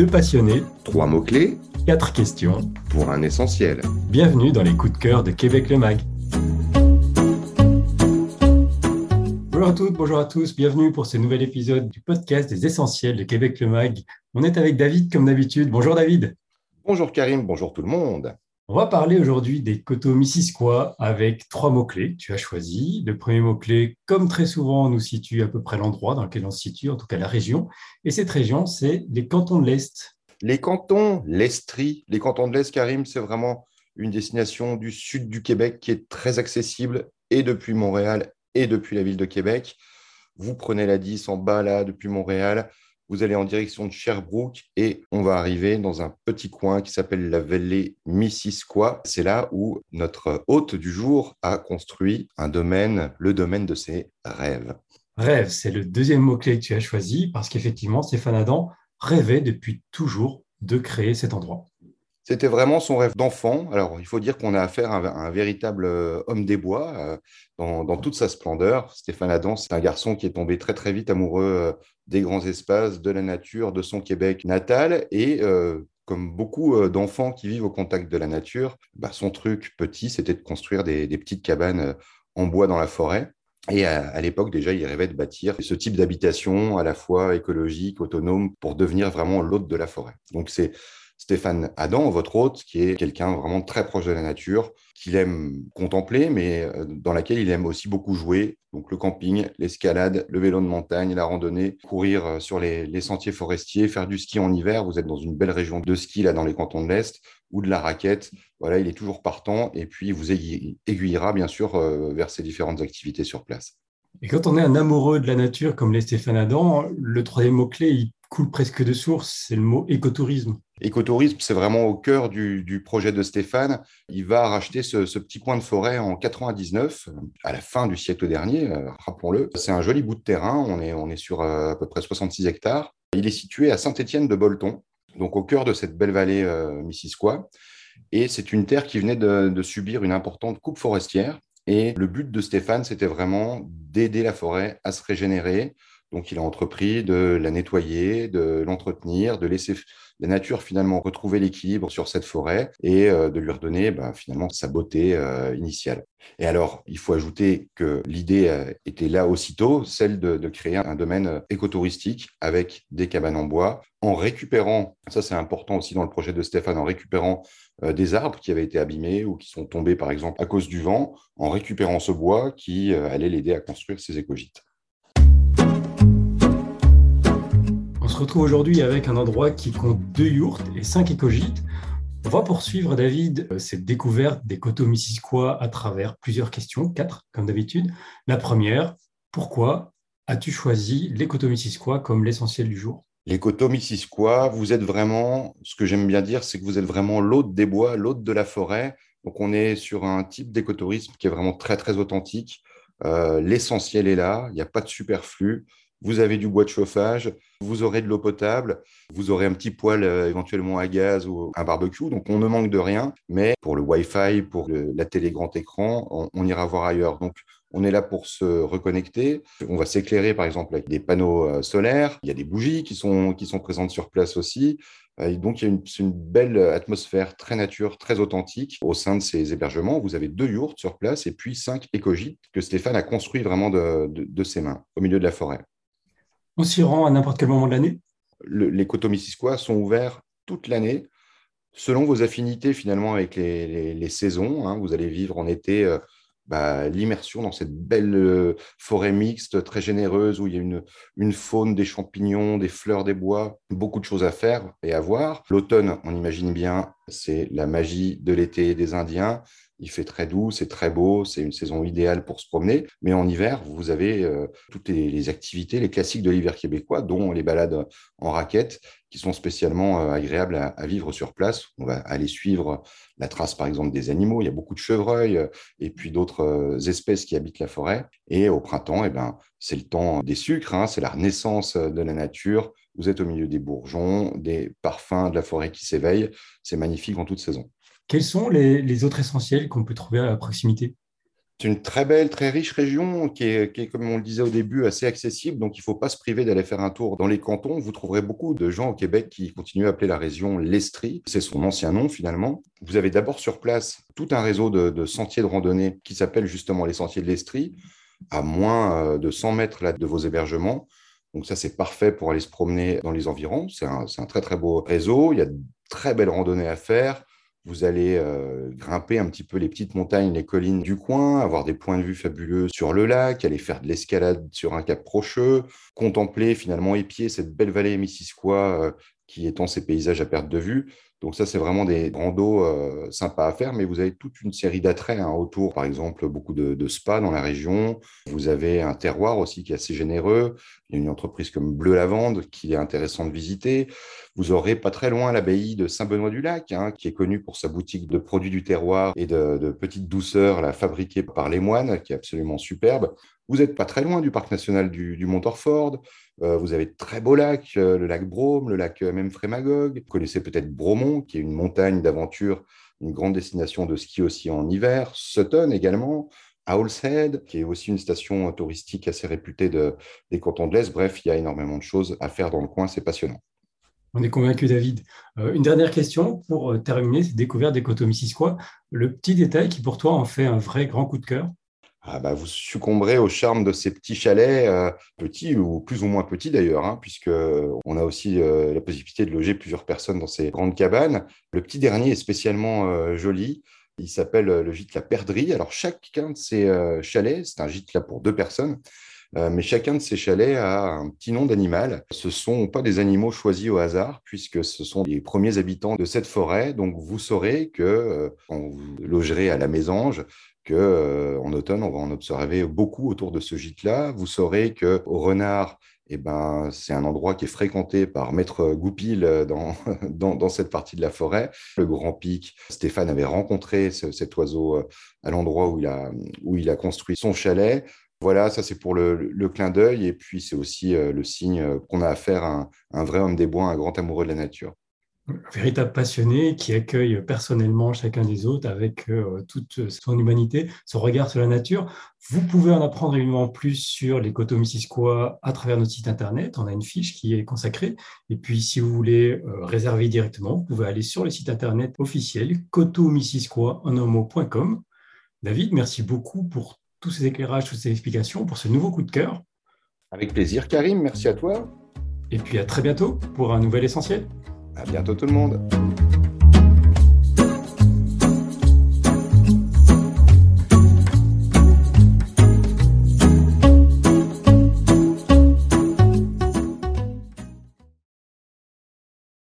Deux passionnés, trois mots-clés, quatre questions, pour un essentiel. Bienvenue dans les coups de cœur de Québec Le Mag. Bonjour à toutes, bonjour à tous, bienvenue pour ce nouvel épisode du podcast des essentiels de Québec Le Mag. On est avec David comme d'habitude. Bonjour David. Bonjour Karim, bonjour tout le monde. On va parler aujourd'hui des coteaux Missisquoi avec trois mots-clés que tu as choisis. Le premier mot-clé, comme très souvent, nous situe à peu près l'endroit dans lequel on se situe, en tout cas la région. Et cette région, c'est les cantons de l'Est. Les cantons, l'Estrie. Les cantons de l'Est, Karim, c'est vraiment une destination du sud du Québec qui est très accessible et depuis Montréal et depuis la ville de Québec. Vous prenez la 10 en bas, là, depuis Montréal. Vous allez en direction de Sherbrooke et on va arriver dans un petit coin qui s'appelle la vallée Missisquoi. C'est là où notre hôte du jour a construit un domaine, le domaine de ses rêves. Rêve, c'est le deuxième mot-clé que tu as choisi parce qu'effectivement, Stéphane Adam rêvait depuis toujours de créer cet endroit. C'était vraiment son rêve d'enfant. Alors, il faut dire qu'on a affaire à un véritable homme des bois dans toute sa splendeur. Stéphane Adam, c'est un garçon qui est tombé très, très vite amoureux des grands espaces, de la nature, de son Québec natal. Et comme beaucoup d'enfants qui vivent au contact de la nature, bah, son truc petit, c'était de construire des petites cabanes en bois dans la forêt. Et à l'époque, déjà, il rêvait de bâtir ce type d'habitation à la fois écologique, autonome, pour devenir vraiment l'hôte de la forêt. Donc, c'est Stéphane Adam, votre hôte, qui est quelqu'un vraiment très proche de la nature, qu'il aime contempler, mais dans laquelle il aime aussi beaucoup jouer. Donc le camping, l'escalade, le vélo de montagne, la randonnée, courir sur les sentiers forestiers, faire du ski en hiver. Vous êtes dans une belle région de ski là dans les cantons de l'Est, ou de la raquette. Voilà, il est toujours partant et puis il vous aiguillera bien sûr vers ses différentes activités sur place. Et quand on est un amoureux de la nature comme l'est Stéphane Adam, le troisième mot-clé, il coule presque de source, c'est le mot écotourisme. Écotourisme, c'est vraiment au cœur du projet de Stéphane. Il va racheter ce petit coin de forêt en 1999, à la fin du siècle dernier, rappelons-le. C'est un joli bout de terrain, on est sur à peu près 66 hectares. Il est situé à Saint-Étienne-de-Bolton, donc au cœur de cette belle vallée Missisquoi. Et c'est une terre qui venait de subir une importante coupe forestière. Et le but de Stéphane, c'était vraiment d'aider la forêt à se régénérer. Donc, il a entrepris de la nettoyer, de l'entretenir, de laisser la nature finalement retrouver l'équilibre sur cette forêt et de lui redonner finalement sa beauté initiale. Et alors, il faut ajouter que l'idée était là aussitôt, celle de créer un domaine écotouristique avec des cabanes en bois, en récupérant, ça c'est important aussi dans le projet de Stéphane, en récupérant des arbres qui avaient été abîmés ou qui sont tombés par exemple à cause du vent, en récupérant ce bois qui allait l'aider à construire ses écogites. On se retrouve aujourd'hui avec un endroit qui compte 2 yourtes et 5 écogites. On va poursuivre, David, cette découverte des coteaux Missisquoi à travers plusieurs questions, 4 comme d'habitude. La première, pourquoi as-tu choisi les coteaux Missisquoi comme l'essentiel du jour ? Les coteaux Missisquoi, vous êtes vraiment, ce que j'aime bien dire, c'est que vous êtes vraiment l'hôte des bois, l'hôte de la forêt. Donc on est sur un type d'écotourisme qui est vraiment très, très authentique. L'essentiel est là, il n'y a pas de superflu. Vous avez du bois de chauffage, vous aurez de l'eau potable, vous aurez un petit poêle éventuellement à gaz ou un barbecue, donc on ne manque de rien. Mais pour le Wi-Fi, pour la télé grand écran, on ira voir ailleurs. Donc on est là pour se reconnecter. On va s'éclairer par exemple avec des panneaux solaires. Il y a des bougies qui sont présentes sur place aussi. Et donc il y a une belle atmosphère très nature, très authentique. Au sein de ces hébergements, vous avez 2 yourtes sur place et puis 5 écogites que Stéphane a construit vraiment de ses mains au milieu de la forêt. On s'y rend à n'importe quel moment de l'année ? Les coteaux Missisquoi sont ouverts toute l'année, selon vos affinités finalement avec les saisons. Hein. Vous allez vivre en été l'immersion dans cette belle forêt mixte, très généreuse, où il y a une faune, des champignons, des fleurs, des bois, beaucoup de choses à faire et à voir. L'automne, on imagine bien, c'est la magie de l'été des Indiens. Il fait très doux, c'est très beau, c'est une saison idéale pour se promener. Mais en hiver, vous avez toutes les activités, les classiques de l'hiver québécois, dont les balades en raquette, qui sont spécialement agréables à vivre sur place. On va aller suivre la trace, par exemple, des animaux. Il y a beaucoup de chevreuils et puis d'autres espèces qui habitent la forêt. Et au printemps, c'est le temps des sucres, hein, c'est la renaissance de la nature. Vous êtes au milieu des bourgeons, des parfums de la forêt qui s'éveillent. C'est magnifique en toute saison. Quels sont les autres essentiels qu'on peut trouver à proximité ? C'est une très belle, très riche région qui est, comme on le disait au début, assez accessible. Donc, il ne faut pas se priver d'aller faire un tour dans les cantons. Vous trouverez beaucoup de gens au Québec qui continuent à appeler la région l'Estrie. C'est son ancien nom, finalement. Vous avez d'abord sur place tout un réseau de sentiers de randonnée qui s'appelle justement les sentiers de l'Estrie, à moins de 100 mètres là, de vos hébergements. Donc ça, c'est parfait pour aller se promener dans les environs. C'est un très, très beau réseau. Il y a de très belles randonnées à faire. Vous allez grimper un petit peu les petites montagnes, les collines du coin, avoir des points de vue fabuleux sur le lac, aller faire de l'escalade sur un cap rocheux, contempler finalement épier cette belle vallée Missisquoi qui étend ses paysages à perte de vue. Donc ça, c'est vraiment des randos sympas à faire, mais vous avez toute une série d'attraits autour. Par exemple, beaucoup de spas dans la région. Vous avez un terroir aussi qui est assez généreux. Il y a une entreprise comme Bleu Lavande qui est intéressante de visiter. Vous aurez pas très loin l'abbaye de Saint-Benoît-du-Lac, qui est connue pour sa boutique de produits du terroir et de petites douceurs là, fabriquées par les moines, qui est absolument superbe. Vous n'êtes pas très loin du parc national du Mont-Orford. Vous avez de très beaux lacs, le lac Brome, le lac Memphrémagog. Vous connaissez peut-être Bromont, qui est une montagne d'aventure, une grande destination de ski aussi en hiver. Sutton également, Owlshead, qui est aussi une station touristique assez réputée des cantons de l'Est. Bref, il y a énormément de choses à faire dans le coin, c'est passionnant. On est convaincu, David. Une dernière question pour terminer cette découverte des coteaux Missisquoi. Le petit détail qui, pour toi, en fait un vrai grand coup de cœur. Vous succomberez au charme de ces petits chalets, petits ou plus ou moins petits d'ailleurs, puisqu'on a aussi la possibilité de loger plusieurs personnes dans ces grandes cabanes. Le petit dernier est spécialement joli. Il s'appelle le gîte La Perderie. Alors, chacun de ces chalets, c'est un gîte là pour 2 personnes, mais chacun de ces chalets a un petit nom d'animal. Ce ne sont pas des animaux choisis au hasard, puisque ce sont les premiers habitants de cette forêt. Donc, vous saurez que quand vous logerez à la Mésange, qu'en automne, on va en observer beaucoup autour de ce gîte-là. Vous saurez qu'au Renard, c'est un endroit qui est fréquenté par Maître Goupil dans cette partie de la forêt. Le Grand Pic, Stéphane avait rencontré cet oiseau à l'endroit où il a construit son chalet. Voilà, ça c'est pour le clin d'œil. Et puis c'est aussi le signe qu'on a affaire à un vrai homme des bois, un grand amoureux de la nature. Un véritable passionné qui accueille personnellement chacun des autres avec toute son humanité, son regard sur la nature. Vous pouvez en apprendre évidemment plus sur les coteaux Missisquoi à travers notre site internet. On a une fiche qui est consacrée. Et puis, si vous voulez réserver directement, vous pouvez aller sur le site internet officiel coteauxmissisquoi.com. David, merci beaucoup pour tous ces éclairages, toutes ces explications, pour ce nouveau coup de cœur. Avec plaisir, Karim. Merci à toi. Et puis, à très bientôt pour un nouvel essentiel. À bientôt tout le monde.